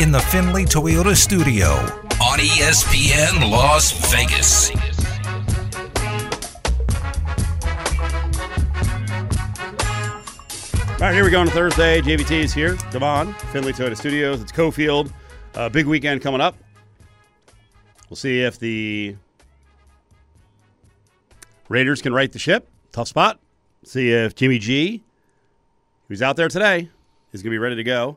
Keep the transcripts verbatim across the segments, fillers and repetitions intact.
in the Finley Toyota studio on E S P N Las Vegas. All right, here we go on a Thursday. J V T is here. Devon, Finley Toyota Studios. It's Cofield. Uh, big weekend coming up. We'll see if the Raiders can right the ship. Tough spot. See if Jimmy G, who's out there today, is going to be ready to go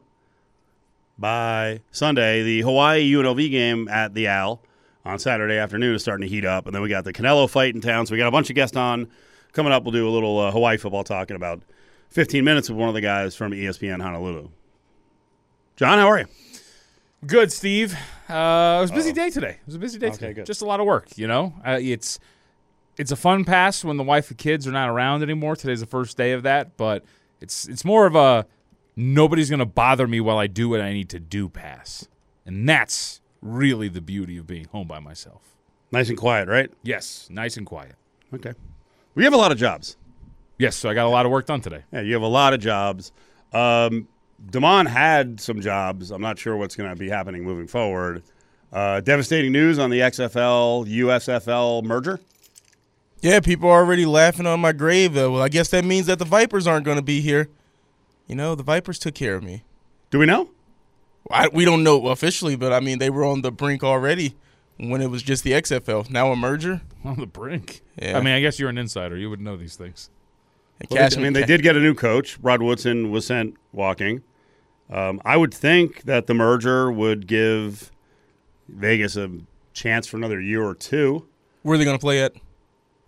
by Sunday. The Hawaii U N L V game at the Ala on Saturday afternoon is starting to heat up. And then we got the Canelo fight in town. So we got a bunch of guests on. Coming up, we'll do a little uh, Hawaii football talk in about fifteen minutes with one of the guys from E S P N Honolulu. John, how are you? Good, Steve. Uh, it was a busy Uh-oh. day today. It was a busy day okay, today. Good. Just a lot of work, you know. Uh, it's it's a fun pass when the wife and kids are not around anymore. Today's the first day of that, but it's it's more of a nobody's going to bother me while I do what I need to do pass. And that's really the beauty of being home by myself. Nice and quiet, right? Yes, nice and quiet. Okay. We have a lot of jobs. Yes, so I got a lot of work done today. Yeah, you have a lot of jobs. Um, Damon had some jobs. I'm not sure what's going to be happening moving forward. Uh, devastating news on the X F L U S F L merger. Yeah, people are already laughing on my grave, though. Well, I guess that means that the Vipers aren't going to be here. You know, the Vipers took care of me. Do we know? I, we don't know officially, but, I mean, they were on the brink already when it was just the X F L. Now a merger? On the brink. Yeah. I mean, I guess you're an insider. You would know these things. Well, I mean, they did get a new coach. Rod Woodson was sent walking. Um, I would think that the merger would give Vegas a chance for another year or two. Where are they going to play at?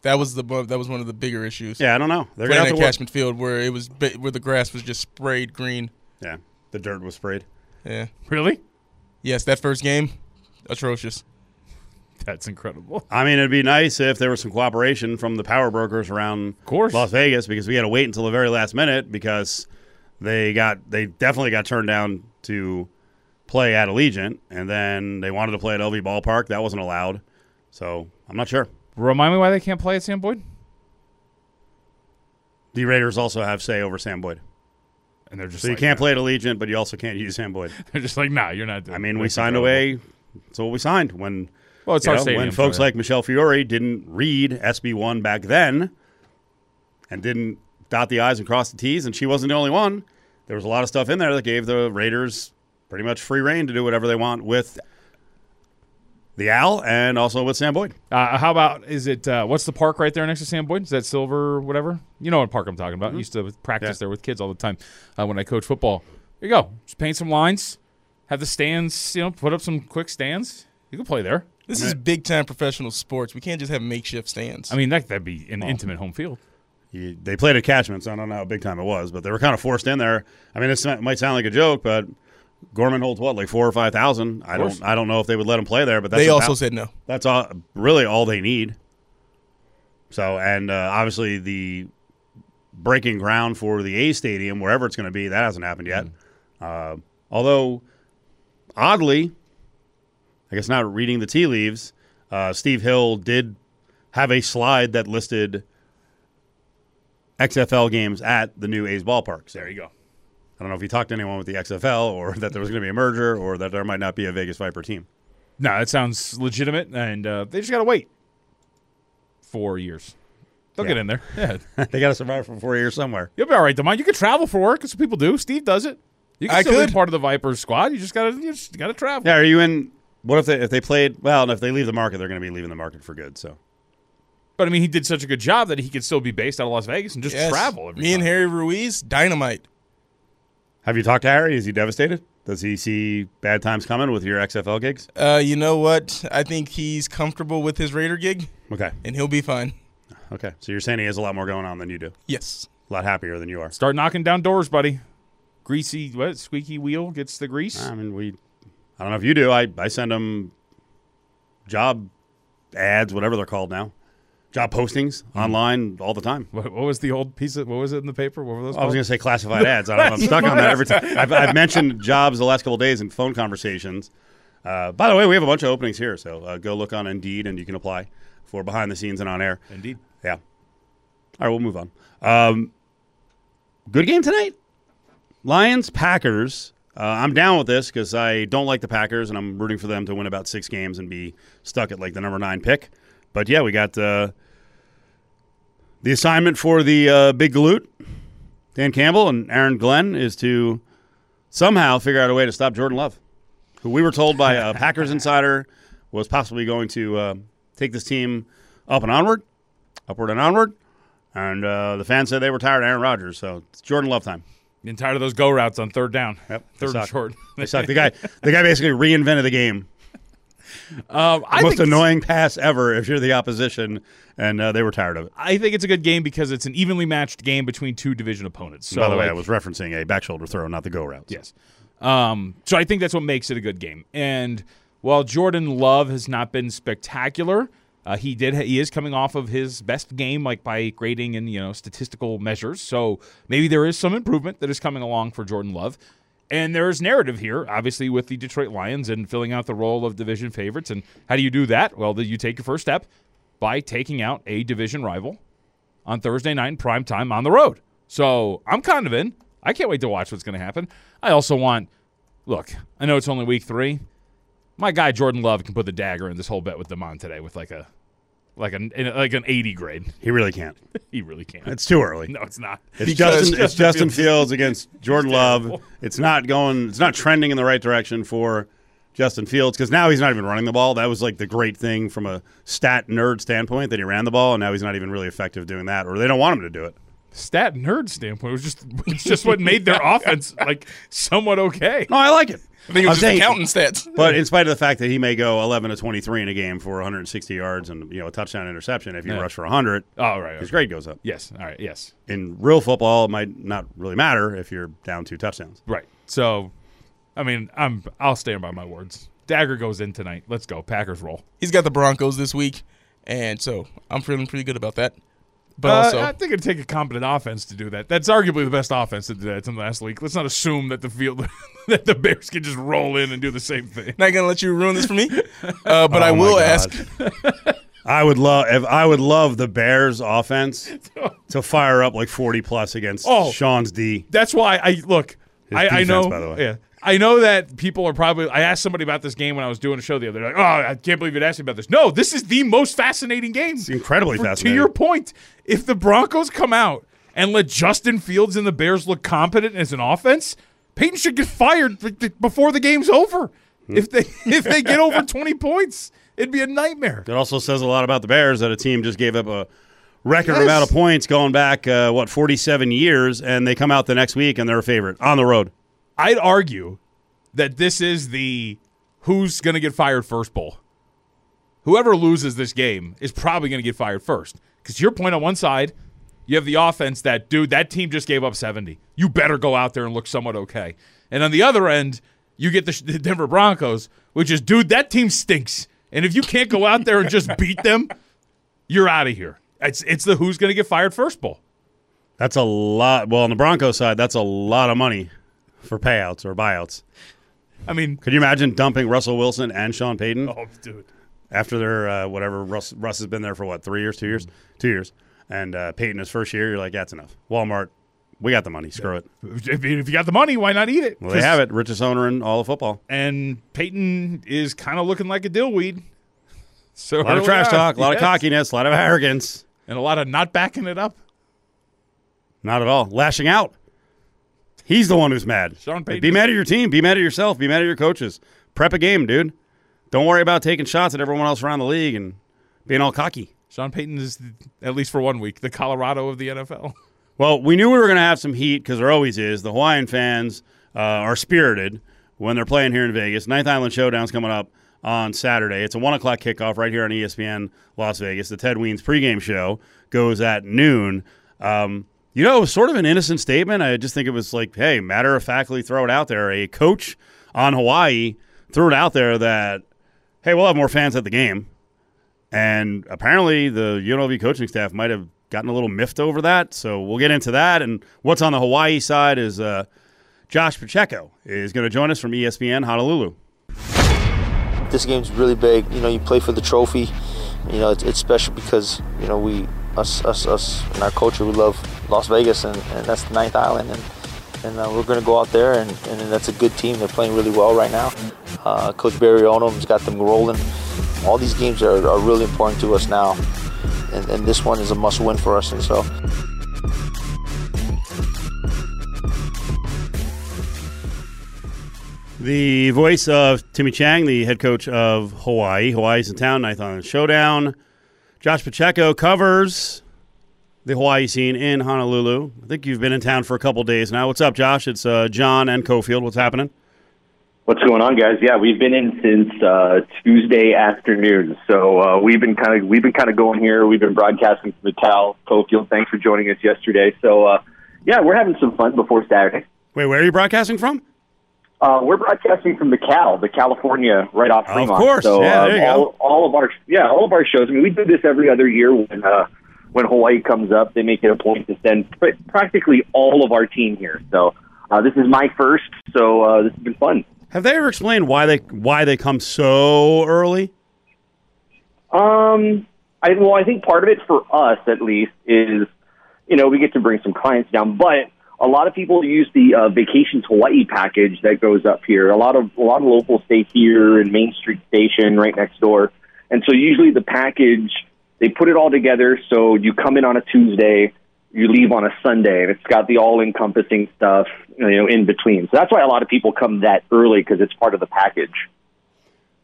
That was the that was one of the bigger issues. Yeah, I don't know. They're playing at Cashman Field, where it was where the grass was just sprayed green. Yeah, the dirt was sprayed. Yeah, really? Yes, that first game, atrocious. That's incredible. I mean, it'd be nice if there was some cooperation from the power brokers around Las Vegas, because we had to wait until the very last minute because they got they definitely got turned down to play at Allegiant, and then they wanted to play at L V Ballpark. That wasn't allowed, so I'm not sure. Remind me why they can't play at Sam Boyd? The Raiders also have say over Sam Boyd. And they're just so like, you can't nah. play at Allegiant, but you also can't use Sam Boyd. They're just like, nah, you're not doing I mean, we signed away. That's what we signed when – Well, it's you our know, stadium. When folks like Michelle Fiore didn't read S B one back then and didn't dot the I's and cross the T's, and she wasn't the only one, there was a lot of stuff in there that gave the Raiders pretty much free reign to do whatever they want with the Al and also with Sam Boyd. Uh, how about, is it, uh, what's the park right there next to Sam Boyd? Is that Silver, whatever? You know what park I'm talking about. Mm-hmm. I used to practice yeah. there with kids all the time uh, when I coached football. There you go. Just paint some lines, have the stands, you know, put up some quick stands. You can play there. This I mean, is big-time professional sports. We can't just have makeshift stands. I mean, that, that'd be an oh. intimate home field. You, they played at Catchment, so I don't know how big-time it was, but they were kind of forced in there. I mean, it's not, it might sound like a joke, but Gorman holds what, like four or five thousand. I don't, I don't know if they would let them play there, but that's they also how, said no. That's all, really all they need. So, and uh, obviously the breaking ground for the A's stadium, wherever it's going to be, that hasn't happened yet. Mm. Uh, although, oddly. I guess not reading the tea leaves, uh, Steve Hill did have a slide that listed X F L games at the new A's ballpark. So there you go. I don't know if he talked to anyone with the X F L or that there was going to be a merger or that there might not be a Vegas Viper team. No, that sounds legitimate, and uh, they just got to wait four years. They'll yeah. get in there. Yeah, they got to survive for four years somewhere. You'll be all right, Damon. You can travel for work. That's what people do. Steve does it. You can I still could. be part of the Viper squad. You just got to you just got to travel. Yeah, are you in – What if they if they played well? And if they leave the market, they're going to be leaving the market for good. So, but I mean, he did such a good job that he could still be based out of Las Vegas and just yes. travel. Every Me time. and Harry Ruiz, dynamite. Have you talked to Harry? Is he devastated? Does he see bad times coming with your X F L gigs? Uh, you know what? I think he's comfortable with his Raider gig. Okay, and he'll be fine. Okay, so you're saying he has a lot more going on than you do. Yes, a lot happier than you are. Start knocking down doors, buddy. Greasy, what? Squeaky wheel gets the grease. I mean, we. I don't know if you do. I, I send them job ads, whatever they're called now, job postings mm-hmm. online all the time. What, what was the old piece of, what was it in the paper? What were those? I called? was going to say classified ads. I don't know. I'm stuck on that every time. I've, I've mentioned jobs the last couple of days in phone conversations. Uh, by the way, we have a bunch of openings here, so uh, go look on Indeed and you can apply for behind the scenes and on air. Indeed. Yeah. All right, we'll move on. Um, good game tonight. Lions, Packers. Uh, I'm down with this because I don't like the Packers, and I'm rooting for them to win about six games and be stuck at, like, the number nine pick. But, yeah, we got uh, the assignment for the uh, Big Galoot, Dan Campbell and Aaron Glenn, is to somehow figure out a way to stop Jordan Love, who we were told by a Packers insider was possibly going to uh, take this team up and onward, upward and onward. And uh, the fans said they were tired of Aaron Rodgers, so it's Jordan Love time. Getting tired of those go routes on third down. Yep, third and short. They suck. The guy, the guy basically reinvented the game. Um, I the most annoying pass ever if you're the opposition, and uh, they were tired of it. I think it's a good game because it's an evenly matched game between two division opponents. So, by the way, like, I was referencing a back shoulder throw, not the go routes. Yes. Um, so I think that's what makes it a good game. And while Jordan Love has not been spectacular, uh, he did. He is coming off of his best game, like by grading and, you know, statistical measures. So maybe there is some improvement that is coming along for Jordan Love. And there is narrative here, obviously, with the Detroit Lions and filling out the role of division favorites. And how do you do that? Well, you take your first step by taking out a division rival on Thursday night in prime time on the road. So I'm kind of in. I can't wait to watch what's going to happen. I also want – look, I know it's only week three. My guy Jordan Love can put the dagger in this whole bet with them on today with like a like an like an eighty grade. He really can't. he really can't. It's too early. No, it's not. It's Justin, it's Justin Fields against Jordan Love. It's not going. It's not trending in the right direction for Justin Fields because now he's not even running the ball. That was like the great thing from a stat nerd standpoint that he ran the ball, and now he's not even really effective doing that, or they don't want him to do it. Stat nerd standpoint, it was just it's just what made their offense like somewhat okay. No, I like it. I think it was just accounting stats. But in spite of the fact that he may go eleven to twenty-three in a game for one hundred sixty yards and, you know, a touchdown interception, if you yeah. rush for one hundred, oh, right, right, his grade goes up. Yes. All right. Yes. In real football, it might not really matter if you're down two touchdowns. Right. So, I mean, I'm, I'll stand by my words. Dagger goes in tonight. Let's go. Packers roll. He's got the Broncos this week, and so I'm feeling pretty good about that. But uh, also, I think it'd take a competent offense to do that. That's arguably the best offense to do that in the last week. Let's not assume that the field that the Bears can just roll in and do the same thing. Not gonna let you ruin this for me, uh, but oh I will ask. I would love if I would love the Bears offense to fire up like forty plus against oh, Sean's D. That's why I look. His I, defense, I know. By the way. Yeah. I know that people are probably – I asked somebody about this game when I was doing a show the other day. Like, oh, I can't believe you'd ask me about this. No, this is the most fascinating game. It's incredibly For, fascinating. To your point, if the Broncos come out and let Justin Fields and the Bears look competent as an offense, Payton should get fired before the game's over. If they if they get over twenty points, it'd be a nightmare. It also says a lot about the Bears that a team just gave up a – record yes. amount of points going back, uh, what, forty-seven years, and they come out the next week and they're a favorite on the road. I'd argue that this is the who's going to get fired first bowl. Whoever loses this game is probably going to get fired first. Because your point on one side, you have the offense that, dude, that team just gave up seventy. You better go out there and look somewhat okay. And on the other end, you get the, the Denver Broncos, which is, dude, that team stinks. And if you can't go out there and just beat them, you're out of here. It's it's the who's going to get fired first bowl. That's a lot. Well, on the Broncos side, that's a lot of money for payouts or buyouts. I mean, could you imagine dumping Russell Wilson and Sean Payton? Oh, dude! After their uh, whatever, Russ Russ has been there for what three years, two years, mm-hmm. two years, and uh, Payton his first year. You're like, that's enough. Walmart, we got the money. Screw yeah. it. If, if you got the money, why not eat it? Well, they have it. Richest owner in all of football. And Payton is kind of looking like a dillweed. So a lot of trash talk, a lot yes. of cockiness, a lot of arrogance. And a lot of not backing it up. Not at all. Lashing out. He's the one who's mad. Sean Payton. Be mad at your team. Be mad at yourself. Be mad at your coaches. Prep a game, dude. Don't worry about taking shots at everyone else around the league and being all cocky. Sean Payton is, at least for one week, the Colorado of the N F L. Well, we knew we were going to have some heat because there always is. The Hawaiian fans uh, are spirited when they're playing here in Vegas. Ninth Island Showdown's coming up on Saturday. It's a one o'clock kickoff right here on E S P N Las Vegas. The Ted Weens pregame show goes at noon. Um, you know, it was sort of an innocent statement. I just think it was like, hey, matter-of-factly throw it out there. A coach on Hawaii threw it out there that, hey, we'll have more fans at the game. And apparently the U N L V coaching staff might have gotten a little miffed over that. So we'll get into that. And what's on the Hawaii side is uh, Josh Pacheco is going to join us from E S P N Honolulu. This game's really big. You know, you play for the trophy. You know, it's, it's special because, you know, we, us, us, us, and our culture, we love Las Vegas, and, and that's the Ninth Island. And and uh, we're going to go out there, and, and that's a good team. They're playing really well right now. Uh, Coach Barry Odom's got them rolling. All these games are, are really important to us now, and, and this one is a must-win for us, and so. The voice of Timmy Chang, the head coach of Hawaii. Hawaii's in town, Ninth Island Showdown. Josh Pacheco covers the Hawaii scene in Honolulu. I think you've been in town for a couple days now. What's up, Josh? It's uh, John and Cofield. What's happening? What's going on, guys? Yeah, we've been in since uh, Tuesday afternoon. So uh, we've been kind of we've been kind of going here. We've been broadcasting from the Tal. Cofield, thanks for joining us yesterday. So uh, yeah, we're having some fun before Saturday. Wait, where are you broadcasting from? Uh, we're broadcasting from the Cal, the California, right off Fremont. Of course, so, yeah, um, there you all, go. All of our, yeah, all of our shows. I mean, we do this every other year when uh, when Hawaii comes up. They make it a point to send pr- practically all of our team here. So uh, this is my first. So uh, this has been fun. Have they ever explained why they why they come so early? Um, I, well, I think part of it for us, at least, is you know we get to bring some clients down, but. A lot of people use the uh, Vacations Hawaii package that goes up here. A lot of a lot of locals stay here in Main Street Station right next door. And so usually the package, they put it all together. So you come in on a Tuesday, you leave on a Sunday, and it's got the all-encompassing stuff you know, in between. So that's why a lot of people come that early because it's part of the package.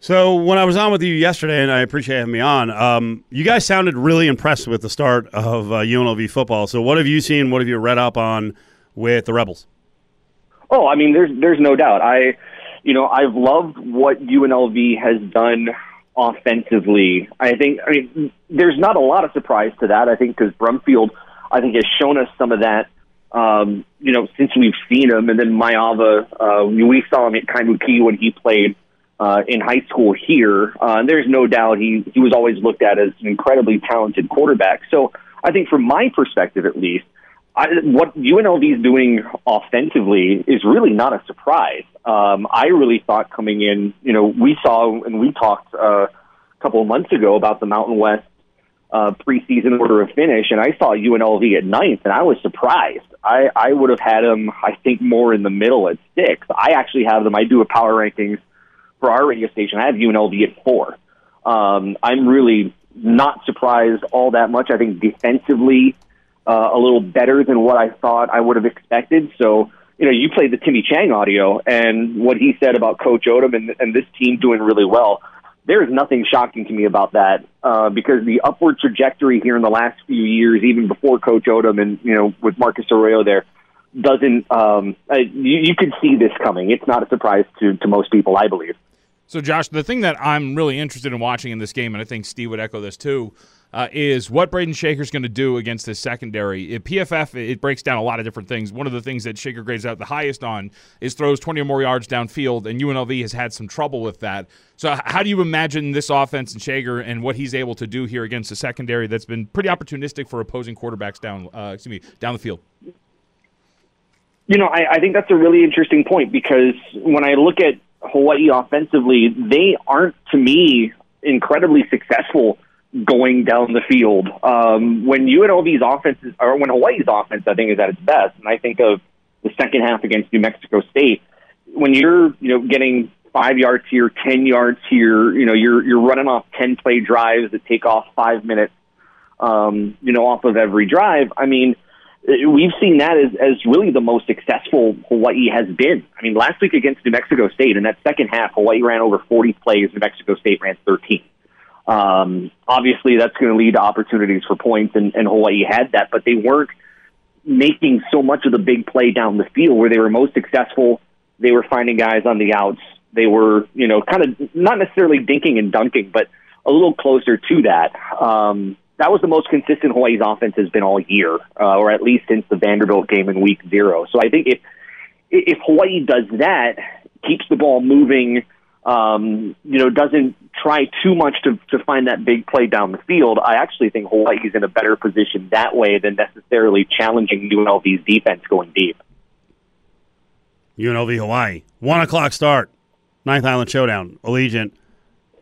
So when I was on with you yesterday, and I appreciate having me on, um, you guys sounded really impressed with the start of uh, U N L V football. So what have you seen? What have you read up on with the Rebels? Oh, I mean, there's there's no doubt. I, you know, I've loved what U N L V has done offensively. I think, I mean, there's not a lot of surprise to that, I think, because Brumfield, I think, has shown us some of that, um, you know, since we've seen him. And then Maiava, uh, we saw him at Kaimuki when he played uh, in high school here. Uh, and there's no doubt he, he was always looked at as an incredibly talented quarterback. So I think from my perspective, at least, I, what U N L V is doing offensively is really not a surprise. Um, I really thought coming in, you know, we saw and we talked uh, a couple of months ago about the Mountain West uh, preseason order of finish, and I saw U N L V at ninth, and I was surprised. I, I would have had them, I think, more in the middle at six. I actually have them. I do a power rankings for our radio station. I have U N L V at four. Um, I'm really not surprised all that much. I think defensively, Uh, a little better than what I thought I would have expected. So, you know, you played the Timmy Chang audio and what he said about Coach Odom and, and this team doing really well. There is nothing shocking to me about that uh, because the upward trajectory here in the last few years, even before Coach Odom and, you know, with Marcus Arroyo there, doesn't um, – you, you could see this coming. It's not a surprise to, to most people, I believe. So, Josh, the thing that I'm really interested in watching in this game, and I think Steve would echo this too, Uh, is what Braden Shaker's going to do against this secondary. At P F F, it breaks down a lot of different things. One of the things that Shaker grades out the highest on is throws twenty or more yards downfield, and U N L V has had some trouble with that. So how do you imagine this offense and Shaker and what he's able to do here against the secondary that's been pretty opportunistic for opposing quarterbacks down uh, excuse me, down the field? You know, I, I think that's a really interesting point because when I look at Hawaii offensively, they aren't, to me, incredibly successful going down the field. Um, when U N L V's offense is, or when Hawaii's offense, I think, is at its best, and I think of the second half against New Mexico State, when you're, you know, getting five yards here, ten yards here, you know, you're you're running off ten play drives that take off five minutes, um, you know, off of every drive. I mean, we've seen that as, as really the most successful Hawaii has been. I mean, last week against New Mexico State, in that second half, Hawaii ran over forty plays, New Mexico State ran thirteen. Um, obviously, that's going to lead to opportunities for points, and, and Hawaii had that, but they weren't making so much of the big play down the field where they were most successful. They were finding guys on the outs. They were, you know, kind of not necessarily dinking and dunking, but a little closer to that. Um, that was the most consistent Hawaii's offense has been all year, uh, or at least since the Vanderbilt game in week zero. So I think if if Hawaii does that, keeps the ball moving, Um, you know, doesn't try too much to, to find that big play down the field, I actually think Hawaii's in a better position that way than necessarily challenging U N L V's defense going deep. U N L V Hawaii. One o'clock start. Ninth Island Showdown. Allegiant.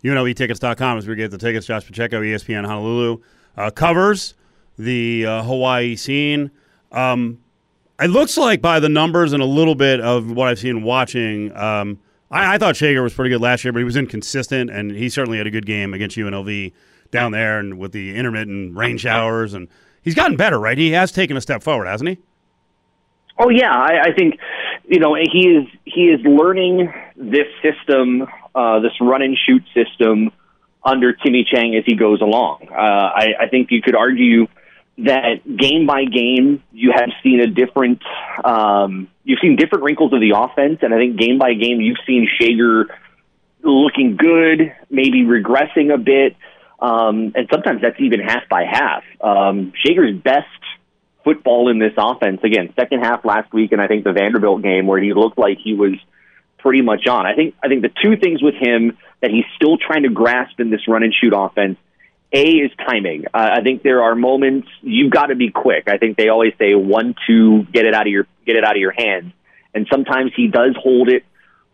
U N L V tickets dot com as we get the tickets. Josh Pacheco, E S P N Honolulu. Uh, covers the uh, Hawaii scene. Um, It looks like by the numbers and a little bit of what I've seen watching, um, I, I thought Shager was pretty good last year, but he was inconsistent, and he certainly had a good game against U N L V down there and with the intermittent rain showers. And he's gotten better, right? He has taken a step forward, hasn't he? Oh, yeah. I, I think, you know, he is he is learning this system, uh, this run-and-shoot system under Timmy Chang as he goes along. Uh, I, I think you could argue that game by game, you have seen a different, um, you've seen different wrinkles of the offense, and I think game by game, you've seen Shager looking good, maybe regressing a bit, um, and sometimes that's even half by half. Um, Shager's best football in this offense, again, second half last week, and I think the Vanderbilt game where he looked like he was pretty much on. I think I think the two things with him that he's still trying to grasp in this run and shoot offense. A is timing. Uh, I think there are moments you've got to be quick. I think they always say one, two, get it out of your get it out of your hands. And sometimes he does hold it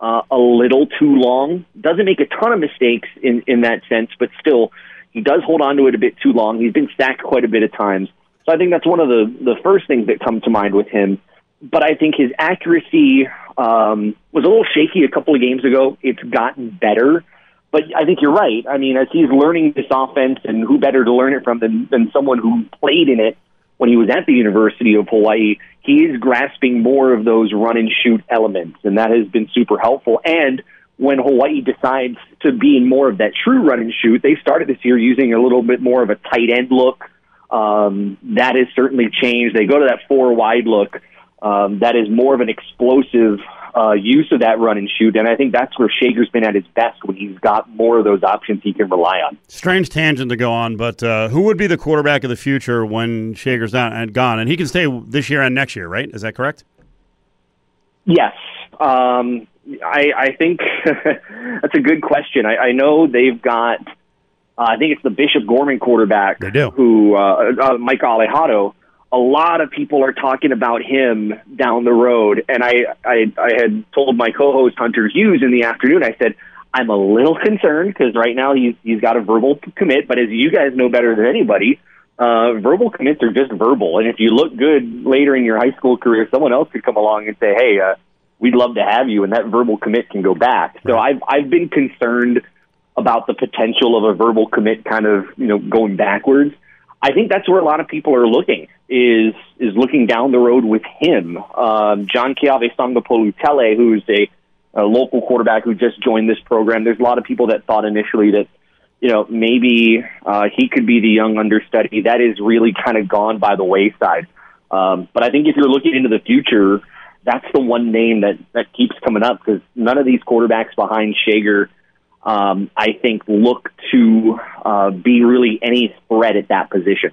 uh, a little too long. Doesn't make a ton of mistakes in, in that sense, but still he does hold on to it a bit too long. He's been sacked quite a bit of times. So I think that's one of the, the first things that come to mind with him. But I think his accuracy um, was a little shaky a couple of games ago. It's gotten better. But I think you're right. I mean, as he's learning this offense, and who better to learn it from than, than someone who played in it when he was at the University of Hawaii, he is grasping more of those run-and-shoot elements, and that has been super helpful. And when Hawaii decides to be in more of that true run-and-shoot, they started this year using a little bit more of a tight-end look. Um, that has certainly changed. They go to that four-wide look. Um, that is more of an explosive uh, use of that run and shoot, and I think that's where Shager's been at his best when he's got more of those options he can rely on. Strange tangent to go on, but uh, who would be the quarterback of the future when Shager's not and gone? And he can stay this year and next year, right? Is that correct? Yes. Um, I, I think that's a good question. I, I know they've got, uh, I think it's the Bishop Gorman quarterback. They do. Who, uh, uh, Mike Alejado. A lot of people are talking about him down the road. And I, I, I had told my co-host Hunter Hughes in the afternoon, I said, I'm a little concerned because right now he's, he's got a verbal commit. But as you guys know better than anybody, uh, verbal commits are just verbal. And if you look good later in your high school career, someone else could come along and say, hey, uh, we'd love to have you. And that verbal commit can go back. So I've, I've been concerned about the potential of a verbal commit kind of, you know, going backwards. I think that's where a lot of people are looking, is is looking down the road with him. Um, John Keawe Sangapolutele, who's a, a local quarterback who just joined this program, there's a lot of people that thought initially that, you know, maybe uh, he could be the young understudy. That is really kind of gone by the wayside. Um, but I think if you're looking into the future, that's the one name that, that keeps coming up because none of these quarterbacks behind Shager Um, I think, look to uh, be really any threat at that position.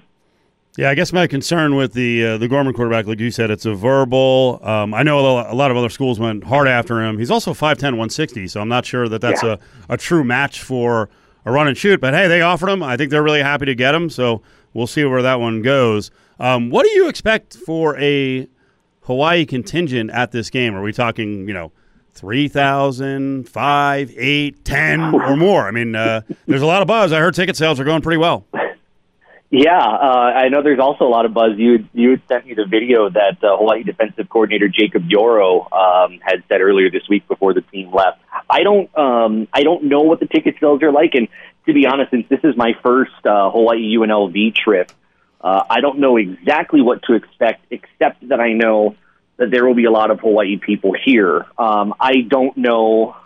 Yeah, I guess my concern with the uh, the Gorman quarterback, like you said, it's a verbal. Um, I know a lot of other schools went hard after him. He's also five ten, one sixty, so I'm not sure that that's yeah. a, a true match for a run and shoot. But, hey, they offered him. I think they're really happy to get him, so we'll see where that one goes. Um, what do you expect for a Hawaii contingent at this game? Are we talking, you know, three thousand, five, eight, ten, or more? I mean, uh, there's a lot of buzz. I heard ticket sales are going pretty well. Yeah, uh, I know there's also a lot of buzz. You you sent me the video that uh, Hawaii defensive coordinator Jacob Yoro um, had said earlier this week before the team left. I don't um, I don't know what the ticket sales are like, and to be honest, since this is my first uh, Hawaii U N L V trip, uh, I don't know exactly what to expect, except that I know that there will be a lot of Hawaii people here. Um, I don't know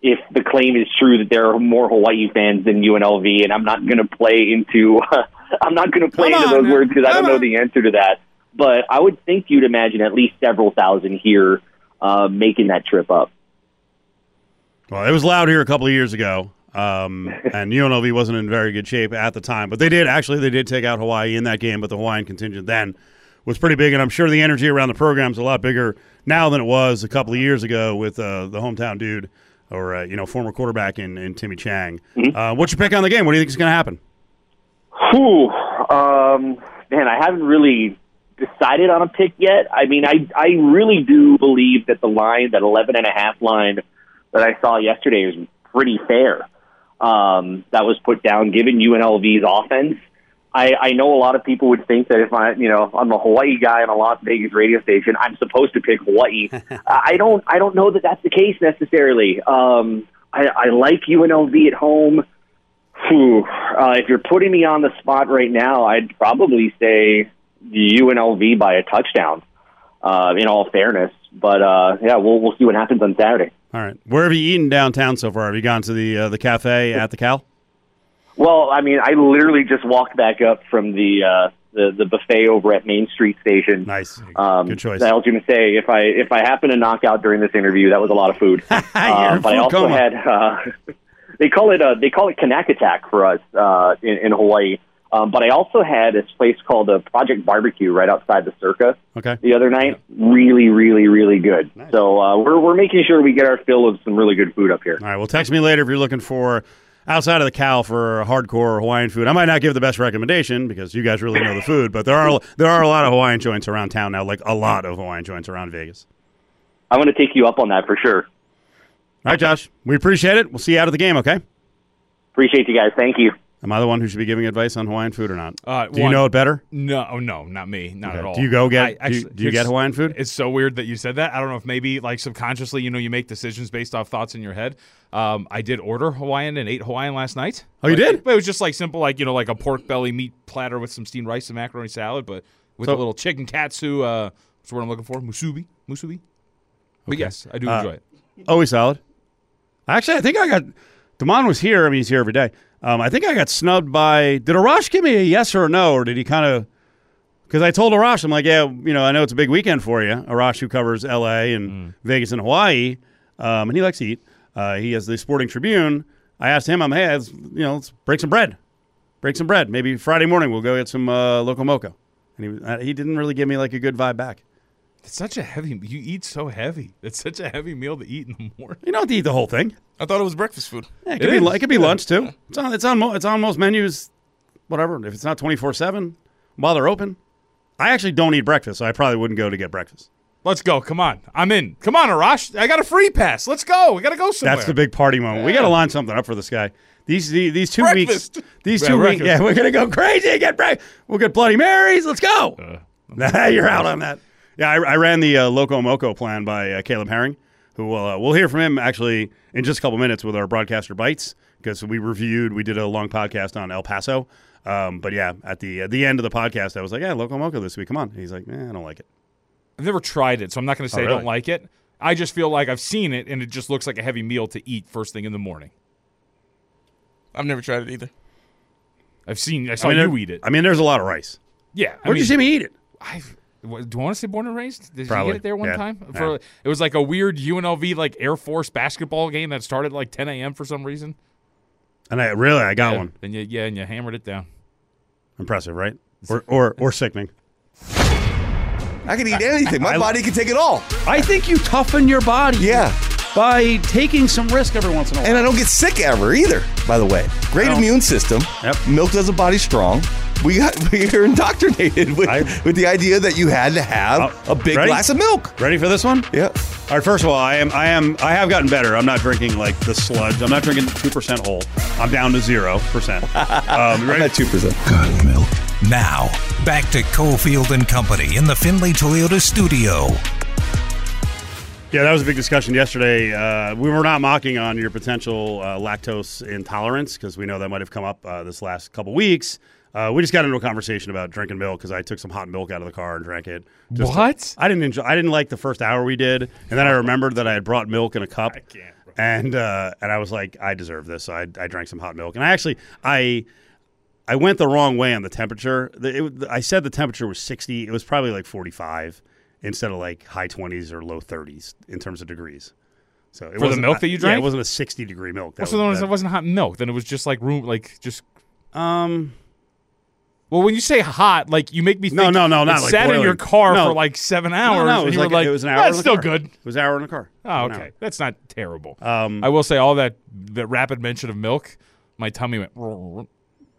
if the claim is true that there are more Hawaii fans than U N L V, and I'm not going to play into uh, I'm not going to play Come into on, those man. words because I don't on. know the answer to that. But I would think you'd imagine at least several thousand here uh, making that trip up. Well, it was loud here a couple of years ago, um, and U N L V wasn't in very good shape at the time. But they did actually they did take out Hawaii in that game, but the Hawaiian contingent then was pretty big, and I'm sure the energy around the program is a lot bigger now than it was a couple of years ago with uh, the hometown dude or, uh, you know, former quarterback in, in Timmy Chang. Mm-hmm. Uh, what's your pick on the game? What do you think is going to happen? Whew. Um, man, I haven't really decided on a pick yet. I mean, I, I really do believe that the line, that eleven and a half line that I saw yesterday is pretty fair. Um, that was put down given U N L V's offense. I, I know a lot of people would think that if I, you know, I'm a Hawaii guy on a Las Vegas radio station, I'm supposed to pick Hawaii. I don't, I don't know that that's the case necessarily. Um, I, I like U N L V at home. Whew. Uh, if you're putting me on the spot right now, I'd probably say U N L V by a touchdown. Uh, in all fairness, but uh, yeah, we'll we'll see what happens on Saturday. All right, where have you eaten downtown so far? Have you gone to the uh, the cafe at the Cal? Well, I mean, I literally just walked back up from the uh, the, the buffet over at Main Street Station. Nice, um, good choice. I was going to say, if I if I happen to knock out during this interview, that was a lot of food. uh, but I also coma. had uh, they call it a, they call it Kanak Attack for us uh, in, in Hawaii. Um, but I also had this place called a Project Barbecue right outside the Circa okay. the other night. Yeah. Really, really, really good. Nice. So uh, we're we're making sure we get our fill of some really good food up here. All right, well, text me later if you're looking for outside of the Cal for hardcore Hawaiian food. I might not give the best recommendation because you guys really know the food, but there are there are a lot of Hawaiian joints around town now, like a lot of Hawaiian joints around Vegas. I want to take you up on that for sure. All right, Josh, we appreciate it. We'll see you out of the game, okay? Appreciate you guys. Thank you. Am I the one who should be giving advice on Hawaiian food or not? Uh, do you one, know it better? No, oh, no, not me, not okay. at all. Do you go get? I, actually, do, do you get Hawaiian food? It's so weird that you said that. I don't know if maybe like subconsciously, you know, you make decisions based off thoughts in your head. Um, I did order Hawaiian and ate Hawaiian last night. Oh, you did? But it was just like simple, like you know, like a pork belly meat platter with some steamed rice and macaroni salad, but with so, a little chicken katsu. Uh, that's what I'm looking for. Musubi, musubi. Okay. But yes, I do uh, enjoy it. Always salad. Actually, I think I got. Damon was here. I mean, he's here every day. Um, I think I got snubbed by – did Arash give me a yes or a no, or did he kind of – because I told Arash, I'm like, yeah, you know, I know it's a big weekend for you. Arash, who covers L A and mm. Vegas and Hawaii, um, and he likes to eat. Uh, he has the Sporting Tribune. I asked him, I'm hey, let's, you know, let's break some bread. Break some bread. Maybe Friday morning we'll go get some uh, Loco Moco. And he uh, he didn't really give me like a good vibe back. It's such a heavy – you eat so heavy. It's such a heavy meal to eat in the morning. You don't have to eat the whole thing. I thought it was breakfast food. Yeah, it, could it, be, it could be yeah. lunch, too. It's on It's on. Mo- it's on most menus, whatever. If it's not twenty-four seven, while they're open. I actually don't eat breakfast, so I probably wouldn't go to get breakfast. Let's go. Come on. I'm in. Come on, Arash. I got a free pass. Let's go. We got to go somewhere. That's the big party moment. Yeah. We got to line something up for this guy. These these, these two breakfast. weeks. These yeah, two breakfast. weeks. Yeah, we're going to go crazy and get breakfast. We'll get Bloody Marys. Let's go. Uh, You're out on that. Yeah, I, I ran the uh, Loco Moco plan by uh, Caleb Herring, who uh, we'll hear from him actually in just a couple minutes with our broadcaster bites because we reviewed, we did a long podcast on El Paso. Um, but yeah, at the at the end of the podcast, I was like, yeah, Loco Moco this week, come on. And he's like, eh, I don't like it. I've never tried it, so I'm not going to say oh, really? I don't like it. I just feel like I've seen it, and it just looks like a heavy meal to eat first thing in the morning. I've never tried it either. I've seen, I saw I mean, you eat it. I mean, there's a lot of rice. Yeah. Where'd you see me eat it? I've... Do you want to say born and raised? Did Probably. you get it there one yeah. time? For, yeah. It was like a weird U N L V like Air Force basketball game that started at like ten a.m. for some reason. And I really, I got yeah. one. And you, yeah, and you hammered it down. Impressive, right? Or or, or sickening. I can eat anything. My I, I, body can take it all. I think you toughen your body. Yeah. By taking some risk every once in a while. And I don't get sick ever either, by the way. Great no. immune system. Yep. Milk does a body strong. We got we were indoctrinated with, I, with the idea that you had to have uh, a big ready? glass of milk. Ready for this one? Yeah. All right. First of all, I am I am I have gotten better. I'm not drinking like the sludge. I'm not drinking two percent whole. I'm down to zero percent. Um, I'm at two percent. Good milk. Now back to Cofield and Company in the Finley Toyota studio. Yeah, that was a big discussion yesterday. Uh, we were not mocking on your potential uh, lactose intolerance because we know that might have come up uh, this last couple weeks. Uh, we just got into a conversation about drinking milk because I took some hot milk out of the car and drank it. Just what? To, I didn't enjoy. I didn't like the first hour we did, and then I remembered that I had brought milk in a cup. I can't. And uh, and I was like, I deserve this, so I, I drank some hot milk. And I actually I I went the wrong way on the temperature. It, it, I said the temperature was sixty. It was probably like forty-five instead of like high twenties or low thirties in terms of degrees. So it for the milk that you drank, yeah, it wasn't a sixty degree milk. That well, so was, that, it wasn't hot milk. Then it was just like room, like just um. Well, when you say hot, like you make me think no, no, no, not it like sat boiling. in your car no. for like seven hours. No, no, it was, and you like, were like, it was an hour. That's still car. good. It was an hour in the car. Oh, okay. Hour. That's not terrible. Um, I will say all that that rapid mention of milk, my tummy went.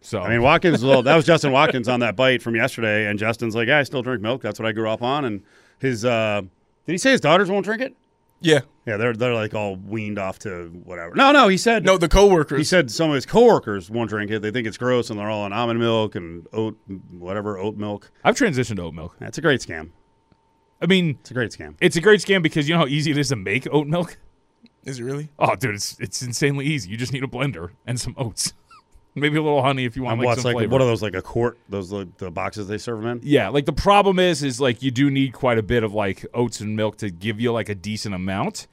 So I mean, Watkins, little, that was Justin Watkins on that bite from yesterday. And Justin's like, yeah, I still drink milk. That's what I grew up on. And his, uh, did he say his daughters won't drink it? Yeah. Yeah, they're they're like all weaned off to whatever. No, no, he said. No, the coworkers. He said some of his coworkers won't drink it. They think it's gross, and they're all on almond milk and oat, whatever, oat milk. I've transitioned to oat milk. That's a great scam. I mean, it's a great scam. It's a great scam because you know how easy it is to make oat milk? Is it really? Oh, dude, it's it's insanely easy. You just need a blender and some oats. Maybe a little honey if you want, and like what's some like flavor. What are those, like a quart? Those like the boxes they serve them in? Yeah, like the problem is, is like you do need quite a bit of like oats and milk to give you like a decent amount,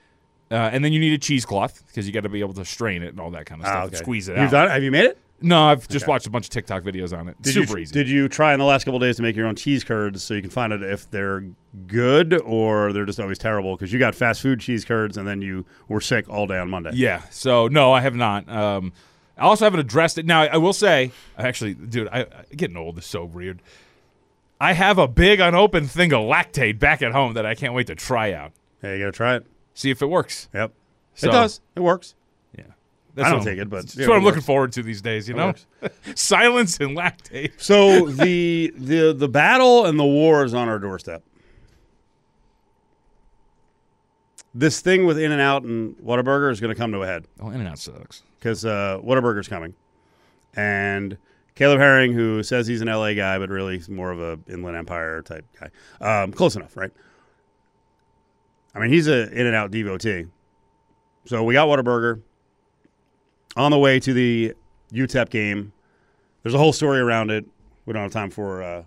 uh, and then you need a cheesecloth because you got to be able to strain it and all that kind of stuff. Ah, okay. And squeeze it You've out. Done it? Have you made it? No, I've just okay. watched a bunch of TikTok videos on it. Did Super you, easy. Did you try in the last couple of days to make your own cheese curds so you can find out if they're good or they're just always terrible? Because you got fast food cheese curds and then you were sick all day on Monday. Yeah. So no, I have not. Um, I also haven't addressed it. Now, I will say, actually, dude, I, getting old is so weird. I have a big unopened thing of Lactaid back at home that I can't wait to try out. Hey, you got to try it. See if it works. Yep. So, it does. It works. Yeah. That's I don't take it, but that's yeah, what I'm looking forward to these days, you know? Silence and Lactaid. So the the the battle and the war is on our doorstep. This thing with In-N-Out and Whataburger is going to come to a head. Oh, In-N-Out sucks. Because uh, Whataburger's coming. And Caleb Herring, who says he's an L A guy, but really he's more of an Inland Empire type guy. Um, close enough, right? I mean, he's an In-N-Out devotee. So we got Whataburger. On the way to the U T E P game, there's a whole story around it. We don't have time for uh,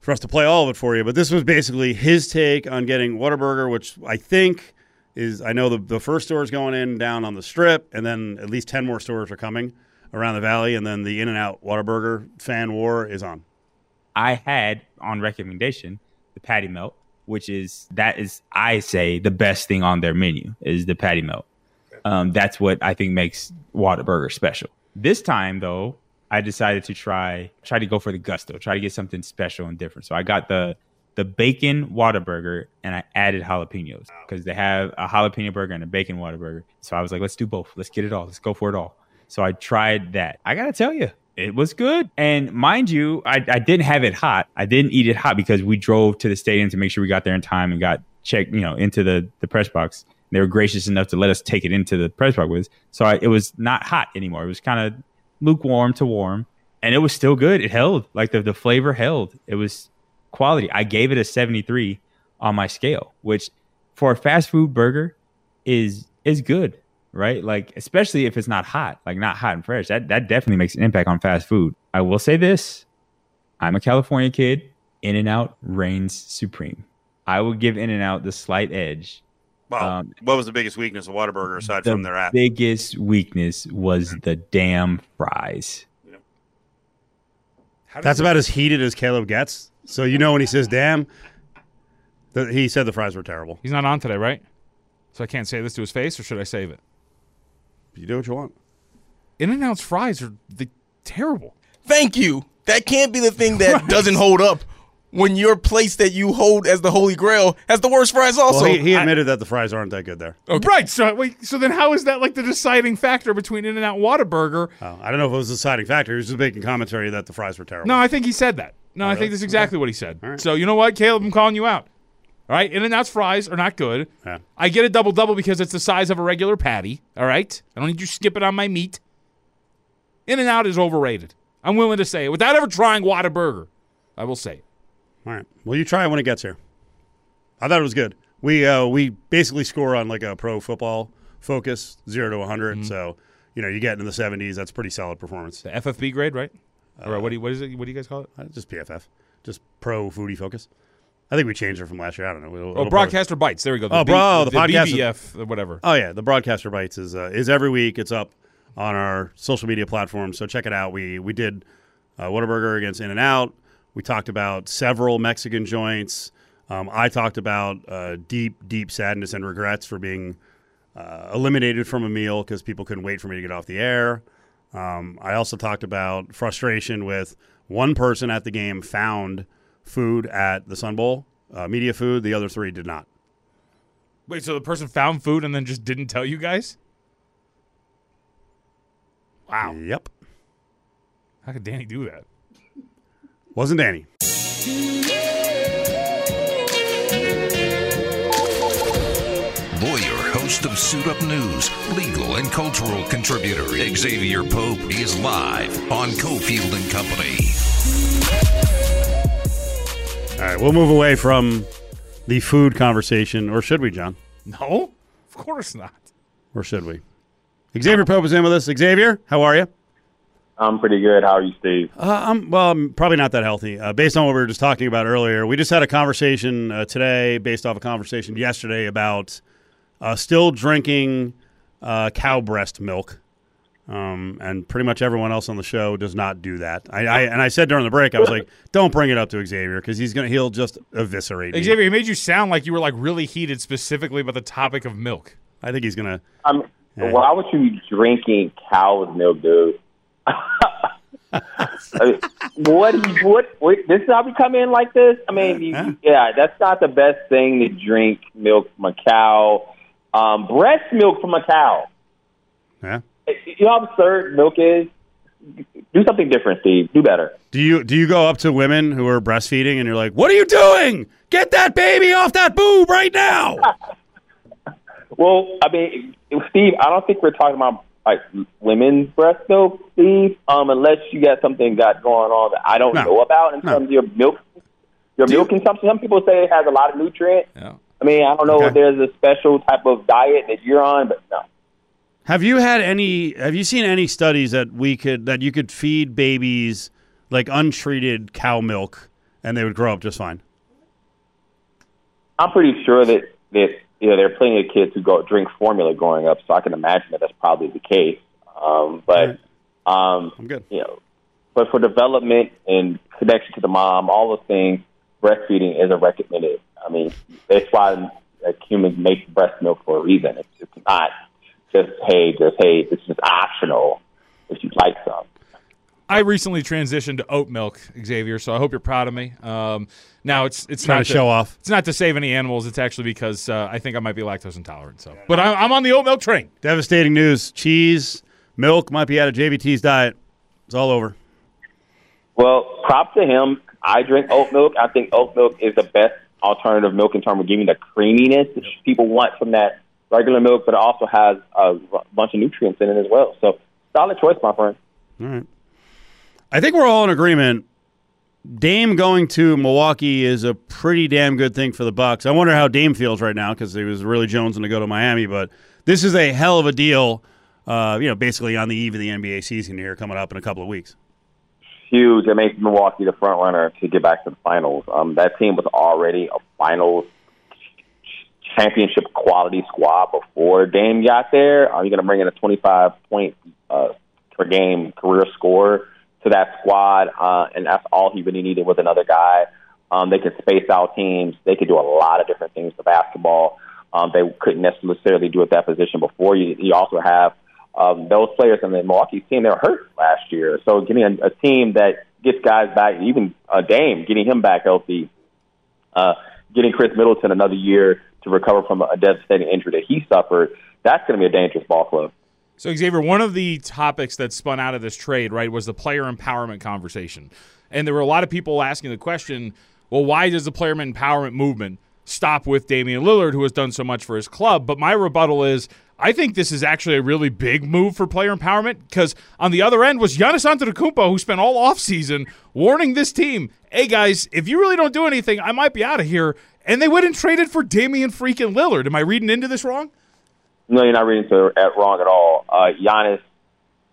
for us to play all of it for you, but this was basically his take on getting Whataburger, which I think is, I know the, the first store is going in down on the Strip, and then at least ten more stores are coming around the Valley, and then the In-N-Out Whataburger fan war is on. I had, on recommendation, the patty melt, which is, that is, I say, the best thing on their menu is the patty melt. Um, that's what I think makes Whataburger special. This time, though, I decided to try try to go for the gusto, try to get something special and different. So I got the the bacon Whataburger, and I added jalapenos because they have a jalapeno burger and a bacon Whataburger. So I was like, let's do both. Let's get it all. Let's go for it all. So I tried that. I got to tell you, it was good. And mind you, I, I didn't have it hot. I didn't eat it hot because we drove to the stadium to make sure we got there in time and got checked, you know, into the, the press box. They were gracious enough to let us take it into the press box with us. So I, it was not hot anymore. It was kind of lukewarm to warm. And it was still good. It held. Like the, the flavor held. It was quality. I gave it a seventy-three on my scale, which for a fast food burger is is good, right? Like, especially if it's not hot, like not hot and fresh. That, that definitely makes an impact on fast food. I will say this. I'm a California kid. In-N-Out reigns supreme. I will give In-N-Out the slight edge. Wow. Um, what was the biggest weakness of Whataburger aside the from their app? The biggest weakness was the damn fries. Yep. That's about as heated as Caleb gets. So you know when he says damn, th- he said the fries were terrible. He's not on today, right? So I can't say this to his face, or should I save it? You do what you want. In-N-Out's fries are the terrible. Thank you. That can't be the thing that right. doesn't hold up. When your place that you hold as the Holy Grail has the worst fries also. Well, he, he admitted I, that the fries aren't that good there. Okay. Right. So wait, so then how is that like the deciding factor between In-N-Out and Whataburger? Oh, I don't know if it was the deciding factor. He was just making commentary that the fries were terrible. No, I think he said that. No, oh, I really? think that's exactly okay. what he said. Right. So you know what, Caleb, I'm calling you out. All right? In-N-Out's fries are not good. Yeah. I get a double-double because it's the size of a regular patty. All right? I don't need you skipping on my meat. In-N-Out is overrated. I'm willing to say it. Without ever trying Whataburger, I will say it. All right. Well, you try it when it gets here. I thought it was good. We uh, we basically score on like a pro football focus, zero to one hundred. Mm-hmm. So, you know, you get in the seventies. That's pretty solid performance. The F F B grade, right? Uh, or what do you, what is it? What do you guys call it? Just P F F. Just pro foodie focus. I think we changed it from last year. I don't know. It'll, oh, it'll broadcaster probably... bites. There we go. The oh, B- bro, the, the podcast. B B F, whatever. Oh yeah, the broadcaster bites is uh, is every week. It's up on our social media platforms. So check it out. We we did uh, Whataburger against In-N-Out. We talked about several Mexican joints. Um, I talked about uh, deep, deep sadness and regrets for being uh, eliminated from a meal because people couldn't wait for me to get off the air. Um, I also talked about frustration with one person at the game found food at the Sun Bowl, uh, media food. The other three did not. Wait, so the person found food and then just didn't tell you guys? Wow. Yep. How could Danny do that? Wasn't Danny. Boy host of Suit Up News, legal and cultural contributor Xavier Pope is live on Cofield and Company. All right, we'll move away from the food conversation, or should we, John? No, of course not. Or should we? Xavier Pope is in with us. Xavier, how are you? I'm pretty good. How are you, Steve? Uh, I'm, well, I'm probably not that healthy. Uh, based on what we were just talking about earlier, we just had a conversation uh, today based off a conversation yesterday about uh, still drinking uh, cow breast milk, um, and pretty much everyone else on the show does not do that. I, I And I said during the break, I was like, don't bring it up to Xavier because he's gonna he'll just eviscerate me. Xavier, he made you sound like you were like really heated specifically about the topic of milk. I think he's going to um, – yeah. Why would you be drinking cow's milk, dude? I mean, what, what, what, this is how we come in like this? I mean, you, yeah. yeah, that's not the best thing to drink milk from a cow. Um, breast milk from a cow. Yeah. You know how absurd milk is? Do something different, Steve. Do better. Do you do you go up to women who are breastfeeding and you're like, what are you doing? Get that baby off that boob right now. Well, I mean, Steve, I don't think we're talking about like women's breast milk, Steve. Um, unless you got something got going on that I don't no. know about in no. terms of your milk, your Do milk you... consumption. Some people say it has a lot of nutrients. Yeah. I mean, I don't know okay. if there's a special type of diet that you're on, but no. Have you had any? Have you seen any studies that we could that you could feed babies like untreated cow milk and they would grow up just fine? I'm pretty sure that that. You know, there are plenty of kids who go drink formula growing up, so I can imagine that that's probably the case. Um, but, um, I'm good. You know, but for development and connection to the mom, all those things, breastfeeding isn't recommended. I mean, that's why like, humans make breast milk for a reason. It's, it's not just, hey, just, hey, this is optional if you'd like some. I recently transitioned to oat milk, Xavier, so I hope you're proud of me. Um, now, it's it's Trying not to, to show off. It's not to save any animals. It's actually because uh, I think I might be lactose intolerant. So, But I, I'm on the oat milk train. Devastating news. Cheese, milk might be out of J B T's diet. It's all over. Well, props to him. I drink oat milk. I think oat milk is the best alternative milk in terms of giving the creaminess that people want from that regular milk, but it also has a bunch of nutrients in it as well. So, solid choice, my friend. All right. I think we're all in agreement. Dame going to Milwaukee is a pretty damn good thing for the Bucks. I wonder how Dame feels right now because he was really jonesing to go to Miami, but this is a hell of a deal, uh, you know, basically on the eve of the N B A season here coming up in a couple of weeks. Huge. It makes Milwaukee the front runner to get back to the finals. Um, that team was already a finals championship quality squad before Dame got there. Are you going to bring in a twenty-five point uh, per game career scorer to that squad, uh, and that's all he really needed was another guy. Um, they could space out teams. They could do a lot of different things with basketball. Um, they couldn't necessarily do at that position before. You, you also have um, those players in the Milwaukee team that were hurt last year. So getting a, a team that gets guys back, even uh, Dame, getting him back healthy, uh, getting Chris Middleton another year to recover from a devastating injury that he suffered, that's going to be a dangerous ball club. So, Xavier, one of the topics that spun out of this trade, right, was the player empowerment conversation. And there were a lot of people asking the question, well, why does the player empowerment movement stop with Damian Lillard, who has done so much for his club? But my rebuttal is I think this is actually a really big move for player empowerment because on the other end was Giannis Antetokounmpo, who spent all offseason warning this team, hey, guys, if you really don't do anything, I might be out of here. And they went and traded for Damian freaking Lillard. Am I reading into this wrong? No, you're not reading to at wrong at all. Uh, Giannis,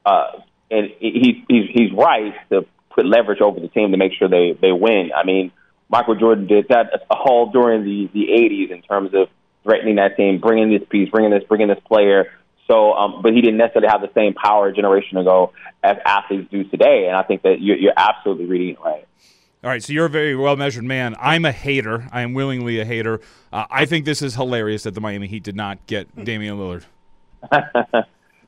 uh, and he, he's he's right to put leverage over the team to make sure they, they win. I mean, Michael Jordan did that all during the, the eighties in terms of threatening that team, bringing this piece, bringing this, bringing this player. So, um, but he didn't necessarily have the same power a generation ago as athletes do today. And I think that you're, you're absolutely reading it right. All right, so you're a very well-measured man. I'm a hater. I am willingly a hater. Uh, I think this is hilarious that the Miami Heat did not get Damian Lillard.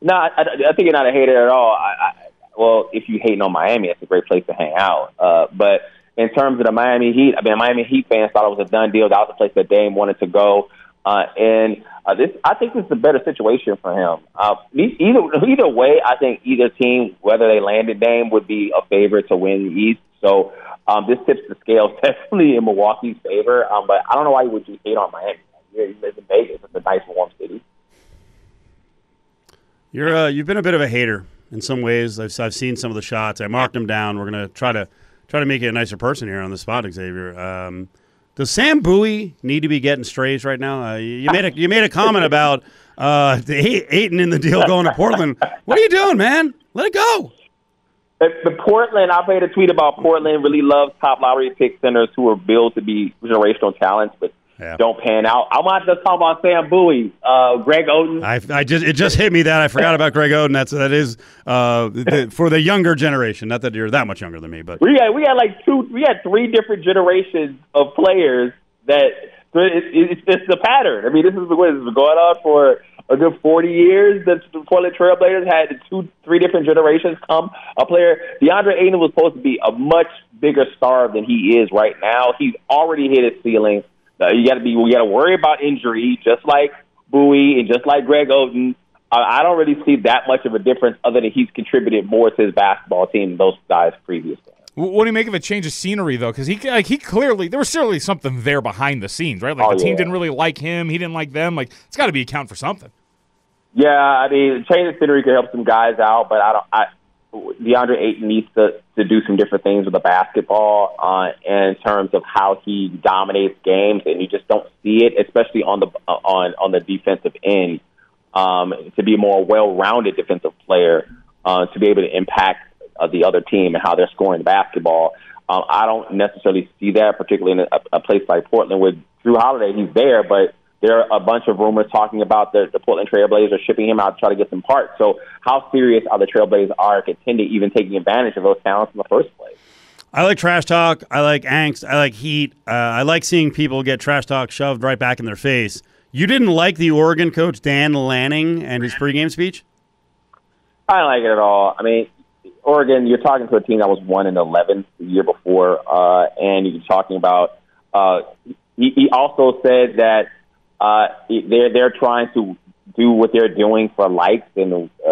No, I, I think you're not a hater at all. I, I, well, if you're hating on Miami, it's a great place to hang out. Uh, but in terms of the Miami Heat, I mean, Miami Heat fans thought it was a done deal. That was the place that Dame wanted to go. Uh, and uh, this, I think this is a better situation for him. Uh, either, either way, I think either team, whether they landed Dame, would be a favorite to win the East. So um, this tips the scales definitely in Milwaukee's favor. Um, but I don't know why you would hate on Miami. It's in Vegas. It's a nice, warm city. You're uh, you've been a bit of a hater in some ways. I've I've seen some of the shots. I marked them down. We're gonna try to try to make you a nicer person here on the spot, Xavier. Um, does Sam Boyd need to be getting strays right now? Uh, you made a you made a comment about uh, Aiton in the deal going to Portland. What are you doing, man? Let it go. The Portland, I made a tweet about Portland really loves top lottery pick centers who are billed to be generational talents, but yeah. don't pan out. I'm not just talking about Sam Boyd, uh, Greg Oden. I, I just it just hit me that I forgot about Greg Oden. That's that is uh, the, for the younger generation. Not that you're that much younger than me, but we had we had like two, we had three different generations of players that it's, it's, it's the pattern. I mean, this is what is going on for a good forty years that the Portland Trailblazers had two, three different generations come. A player, DeAndre Ayton was supposed to be a much bigger star than he is right now. He's already hit his ceiling. Uh, you got to be, you got to worry about injury, just like Boyd and just like Greg Oden. Uh, I don't really see that much of a difference other than he's contributed more to his basketball team than those guys previously. What do you make of a change of scenery, though? Because he like, he clearly – there was certainly something there behind the scenes, right? Like oh, the team yeah. didn't really like him. He didn't like them. Like, it's got to be account for something. Yeah, I mean, change of scenery could help some guys out, but I don't. I, DeAndre Ayton needs to, to do some different things with the basketball uh, in terms of how he dominates games, and you just don't see it, especially on the on, on the defensive end, um, to be a more well-rounded defensive player, uh, to be able to impact of the other team and how they're scoring basketball. Um, I don't necessarily see that, particularly in a, a place like Portland with Drew Holiday. He's there, but there are a bunch of rumors talking about the, the Portland Trailblazers shipping him out to try to get some parts. So how serious are the Trailblazers are contending, even taking advantage of those talents in the first place? I like trash talk. I like angst. I like heat. Uh, I like seeing people get trash talk shoved right back in their face. You didn't like the Oregon coach, Dan Lanning, and his pregame speech? I don't like it at all. I mean, Oregon, you're talking to a team that was one and eleven the year before, uh, and you're talking about uh, – he, he also said that uh, they're, they're trying to do what they're doing for likes and uh,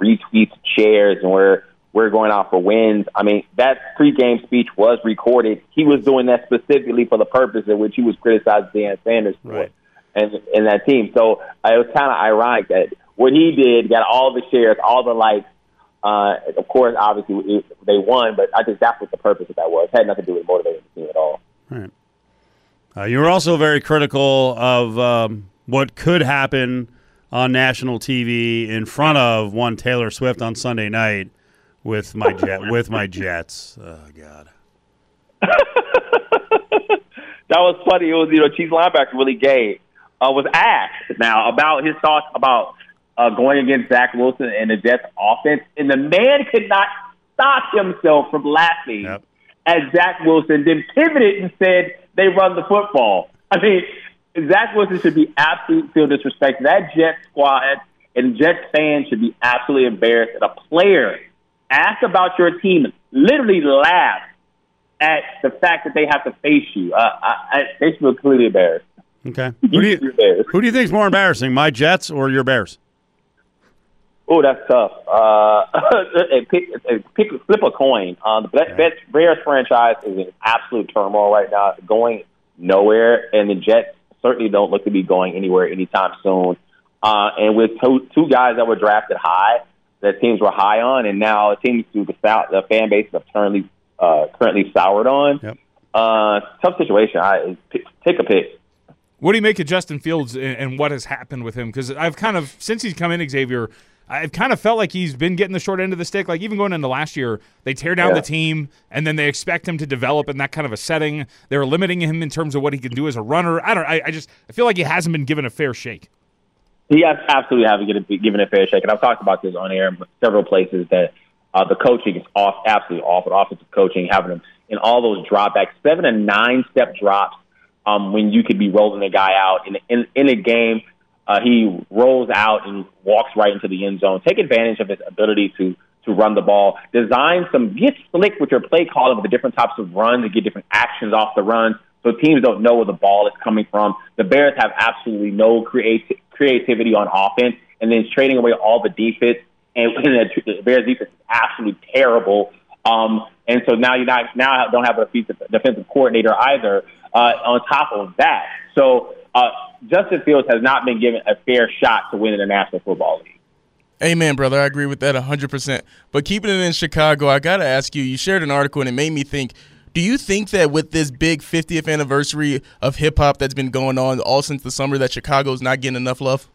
retweets, shares, and we're, we're going out for wins. I mean, that pregame speech was recorded. He was doing that specifically for the purpose in which he was criticizing Deion Sanders for right. and, and that team. So uh, it was kind of ironic that what he did got all the shares, all the likes. Uh, of course, obviously, they won, but I think that's what the purpose of that was. It had nothing to do with motivating the team at all. All right. Uh, you were also very critical of um, what could happen on national T V in front of one Taylor Swift on Sunday night with my jet with my Jets. Oh, God. That was funny. It was, you know, Chiefs linebacker Willie Gay uh, was asked now about his thoughts about Uh, going against Zach Wilson and the Jets offense, and the man could not stop himself from laughing yep. at Zach Wilson, then pivoted and said they run the football. I mean, Zach Wilson should be absolute feel disrespect. That Jets squad and Jets fans should be absolutely embarrassed. And a player asked about your team literally laughed at the fact that they have to face you. Uh, I, I, they should be completely embarrassed. Okay. Who do you, who do you think is more embarrassing, my Jets or your Bears? Oh, that's tough. Uh, pick, pick, flip a coin. Uh, the okay. Bears franchise is in absolute turmoil right now, going nowhere, and the Jets certainly don't look to be going anywhere anytime soon. Uh, and with two, two guys that were drafted high, that teams were high on, and now teams to the, the fan base have currently uh, currently soured on. Yep. Uh, tough situation. I, pick, take a pick. What do you make of Justin Fields and what has happened with him? Because I've kind of since he's come in, Xavier. I've kind of felt like he's been getting the short end of the stick. Like, even going into last year, they tear down yeah. the team, and then they expect him to develop in that kind of a setting. They're limiting him in terms of what he can do as a runner. I don't I, I just I feel like he hasn't been given a fair shake. He absolutely hasn't been given a fair shake. And I've talked about this on air several places that uh, the coaching is off, absolutely awful. Offensive coaching, having him in all those dropbacks, seven- and nine-step drops um, when you could be rolling a guy out in, in, in a game. Uh, he rolls out and walks right into the end zone. Take advantage of his ability to to run the ball. Design some, get slick with your play calling with the different types of runs and get different actions off the runs so teams don't know where the ball is coming from. The Bears have absolutely no creati- creativity on offense, and then trading away all the defense. And the Bears defense is absolutely terrible. Um, and so now you not now don't have a defensive coordinator either. Uh, on top of that, so. Uh, Justin Fields has not been given a fair shot to win in the National Football League. Amen, brother. I agree with that one hundred percent. But keeping it in Chicago, I got to ask you, you shared an article and it made me think, do you think that with this big fiftieth anniversary of hip-hop that's been going on all since the summer that Chicago's not getting enough love?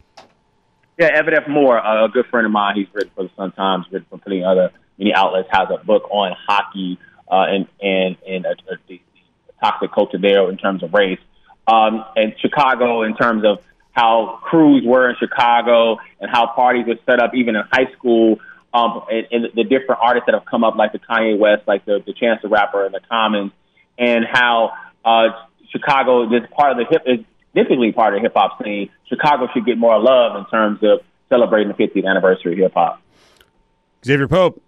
Yeah, Evan F. Moore, a good friend of mine, he's written for the Sun-Times, written for many other many outlets, has a book on hockey uh, and, and, and a, a, the toxic culture there in terms of race. Um, and Chicago in terms of how crews were in Chicago and how parties were set up even in high school, um, and, and the different artists that have come up, like the Kanye West, like the, the Chance the Rapper and the Commons, and how uh, Chicago, this part of the hip, is typically part of the hip-hop scene. Chicago should get more love in terms of celebrating the fiftieth anniversary of hip-hop. Xavier Pope,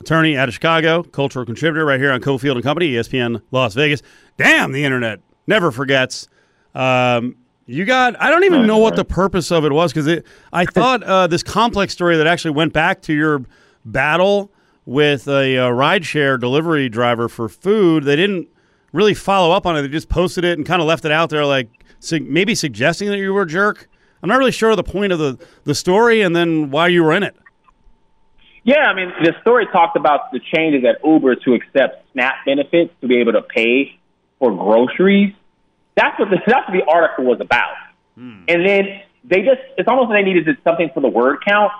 attorney out of Chicago, cultural contributor right here on Cofield and Company, E S P N Las Vegas. Damn, the internet never forgets. Um, You got, I don't even know what the purpose of it was, because I thought uh, this complex story that actually went back to your battle with a uh, rideshare delivery driver for food, they didn't really follow up on it. They just posted it and kind of left it out there, like su- maybe suggesting that you were a jerk. I'm not really sure the point of the, the story and then why you were in it. Yeah, I mean, the story talked about the changes at Uber to accept SNAP benefits to be able to pay for groceries. That's what, the, that's what the article was about. Hmm. And then they just, it's almost like they needed something for the word count.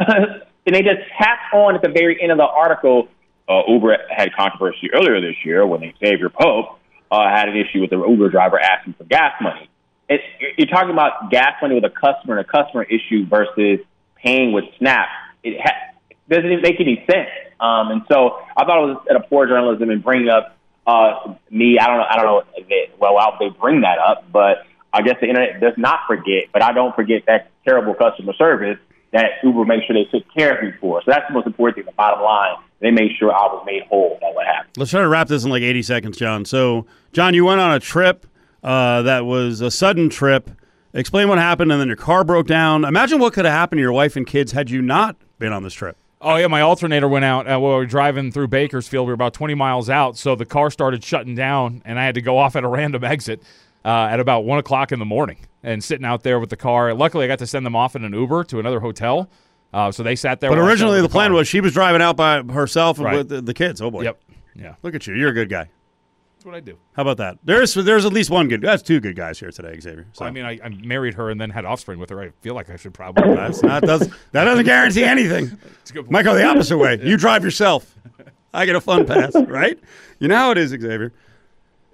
And they just tacked on at the very end of the article, uh, Uber had controversy earlier this year when Xavier Pope uh, had an issue with an Uber driver asking for gas money. It's, you're talking about gas money with a customer and a customer issue versus paying with SNAP. It, ha- it doesn't even make any sense. Um, and so I thought it was at a poor journalism and bringing up Uh, me, I don't know. I don't know. They, well, I'll, they bring that up, but I guess the internet does not forget. But I don't forget that terrible customer service that Uber made sure they took care of me for. So that's the most important thing. The bottom line, they made sure I was made whole. That what happened. Let's try to wrap this in like eighty seconds, John. So, John, you went on a trip uh, that was a sudden trip. Explain what happened, and then your car broke down. Imagine what could have happened to your wife and kids had you not been on this trip. Oh, yeah, my alternator went out uh, while we were driving through Bakersfield. We were about twenty miles out, so the car started shutting down, and I had to go off at a random exit uh, at about one o'clock in the morning and sitting out there with the car. Luckily, I got to send them off in an Uber to another hotel, uh, so they sat there. But originally the, the plan was she was driving out by herself and right. with the, the kids. Oh, boy. Yep. Yeah. Look at you. You're a good guy. That's what I do. How about that? There's there's at least one good guy. That's two good guys here today, Xavier. So. Well, I mean, I, I married her and then had offspring with her. I feel like I should probably. That's not, does, that doesn't guarantee anything. Might go the opposite way. You drive yourself. I get a fun pass, right? You know how it is, Xavier.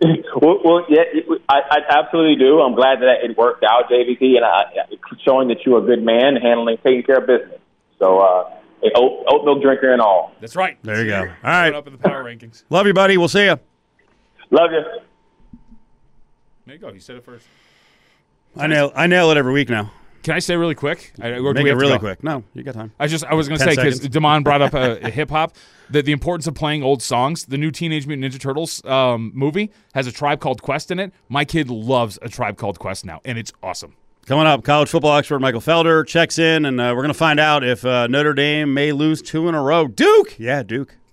Well, well yeah, it, I, I absolutely do. I'm glad that it worked out, J V T, and I, showing that you're a good man, handling, taking care of business. So, uh, oat, oat milk drinker and all. That's right. There you go. All right. Up in the power rankings. Love you, buddy. We'll see you. Love you. There you go. You said it first. I nail I nail it every week now. Can I say really quick? I, Make it really quick. No, you got time. I just I was going to say, because Damon brought up a, a hip hop, that the importance of playing old songs. The new Teenage Mutant Ninja Turtles um, movie has A Tribe Called Quest in it. My kid loves A Tribe Called Quest now, and it's awesome. Coming up, college football expert Michael Felder checks in, and uh, we're going to find out if uh, Notre Dame may lose two in a row. Duke, yeah, Duke.